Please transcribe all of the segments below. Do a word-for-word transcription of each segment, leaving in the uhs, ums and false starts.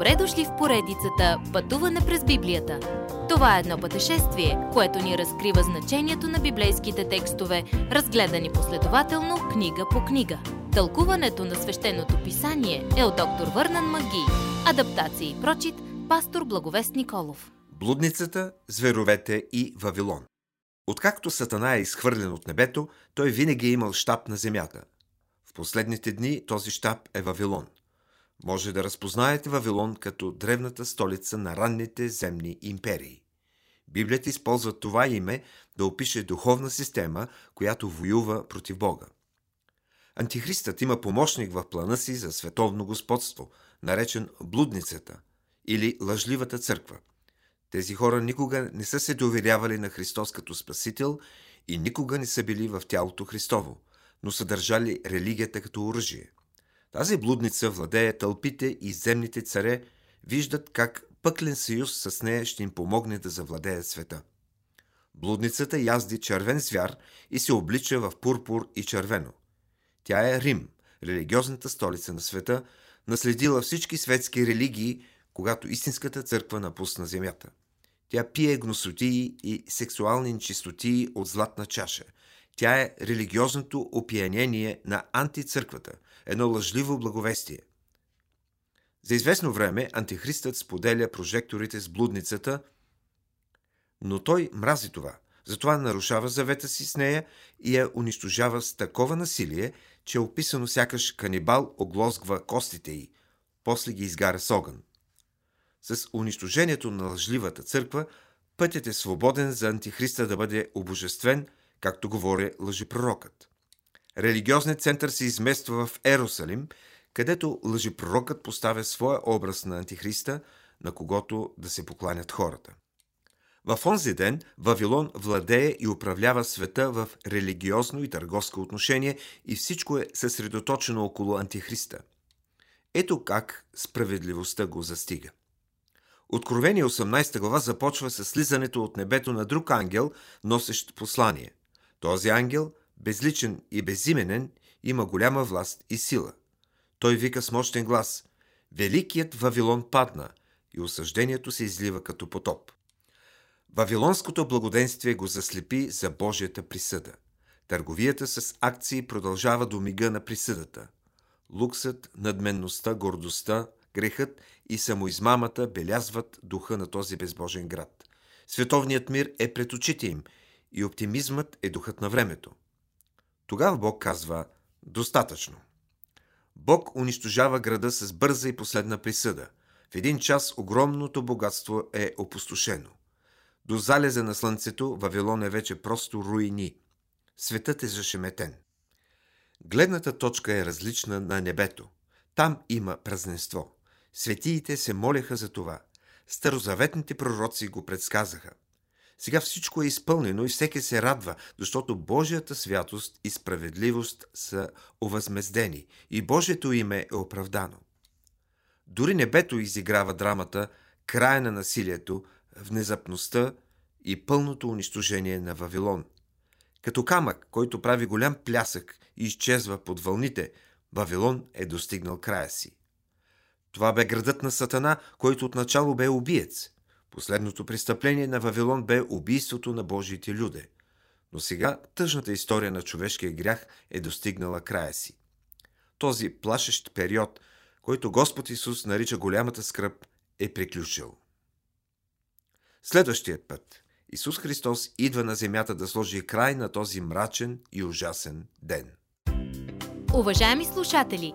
Добре дошли в поредицата Пътуване през Библията. Това е едно пътешествие, което ни разкрива значението на библейските текстове, разгледани последователно книга по книга. Тълкуването на свещеното писание е от доктор Върнан Маги. Адаптация и прочит, пастор Благовест Николов. Блудницата, зверовете и Вавилон. Откакто Сатана е изхвърлен от небето, той винаги е имал щаб на земята. В последните дни този щаб е Вавилон. Може да разпознаете Вавилон като древната столица на ранните земни империи. Библията използва това име да опише духовна система, която воюва против Бога. Антихристът има помощник в плана си за световно господство, наречен блудницата или лъжливата църква. Тези хора никога не са се доверявали на Христос като Спасител и никога не са били в тялото Христово, но са държали религията като оръжие. Тази блудница владее тълпите и земните царе, виждат как пъклен съюз с нея ще им помогне да завладеят света. Блудницата язди червен звяр и се облича в пурпур и червено. Тя е Рим, религиозната столица на света, наследила всички светски религии, когато истинската църква напусна земята. Тя пие гносотии и сексуални нечистотии от златна чаша. Тя е религиозното опиянение на антицърквата, едно лъжливо благовестие. За известно време антихристът споделя прожекторите с блудницата, но той мрази това. Затова нарушава завета си с нея и я унищожава с такова насилие, че е описано сякаш канибал оглозгва костите й, после ги изгаря с огън. С унищожението на лъжливата църква пътят е свободен за антихриста да бъде обожествен, както говори лъжепророкът. Религиозният център се измества в Ерусалим, където лъжепророкът поставя своя образ на антихриста, на когото да се покланят хората. В онзи ден Вавилон владее и управлява света в религиозно и търговско отношение и всичко е съсредоточено около антихриста. Ето как справедливостта го застига. Откровение осемнадесета глава започва с слизането от небето на друг ангел, носещ послание. Този ангел, безличен и безименен, има голяма власт и сила. Той вика с мощен глас: „Великият Вавилон падна“ и осъждението се излива като потоп. Вавилонското благоденствие го заслепи за Божията присъда. Търговията с акции продължава до мига на присъдата. Луксът, надменността, гордостта, грехът и самоизмамата белязват духа на този безбожен град. Световният мир е пред очите им и оптимизмът е духът на времето. Тогава Бог казва: „Достатъчно“. Бог унищожава града с бърза и последна присъда. В един час огромното богатство е опустошено. До залеза на слънцето Вавилон е вече просто руини. Светът е зашеметен. Гледната точка е различна на небето. Там има празненство. Светиите се молеха за това. Старозаветните пророци го предсказаха. Сега всичко е изпълнено и всеки се радва, защото Божията святост и справедливост са овъзмездени и Божието име е оправдано. Дори небето изиграва драмата, края на насилието, внезапността и пълното унищожение на Вавилон. Като камък, който прави голям плясък и изчезва под вълните, Вавилон е достигнал края си. Това бе градът на Сатана, който отначало бе убиец. Последното престъпление на Вавилон бе убийството на Божиите люде. Но сега тъжната история на човешкия грях е достигнала края си. Този плашещ период, който Господ Исус нарича голямата скръб, е приключил. Следващият път Исус Христос идва на земята да сложи край на този мрачен и ужасен ден. Уважаеми слушатели,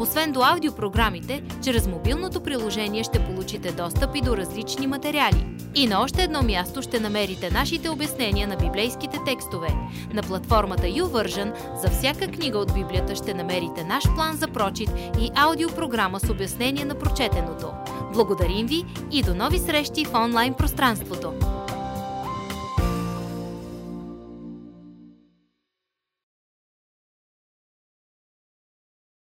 Освен до аудиопрограмите, чрез мобилното приложение ще получите достъп и до различни материали. И на още едно място ще намерите нашите обяснения на библейските текстове. На платформата YouVersion за всяка книга от Библията ще намерите наш план за прочит и аудиопрограма с обяснение на прочетеното. Благодарим ви и до нови срещи в онлайн пространството!